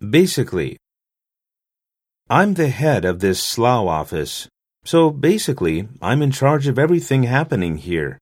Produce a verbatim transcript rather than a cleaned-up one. Basically. I'm the head of this Slough office, so basically I'm in charge of everything happening here.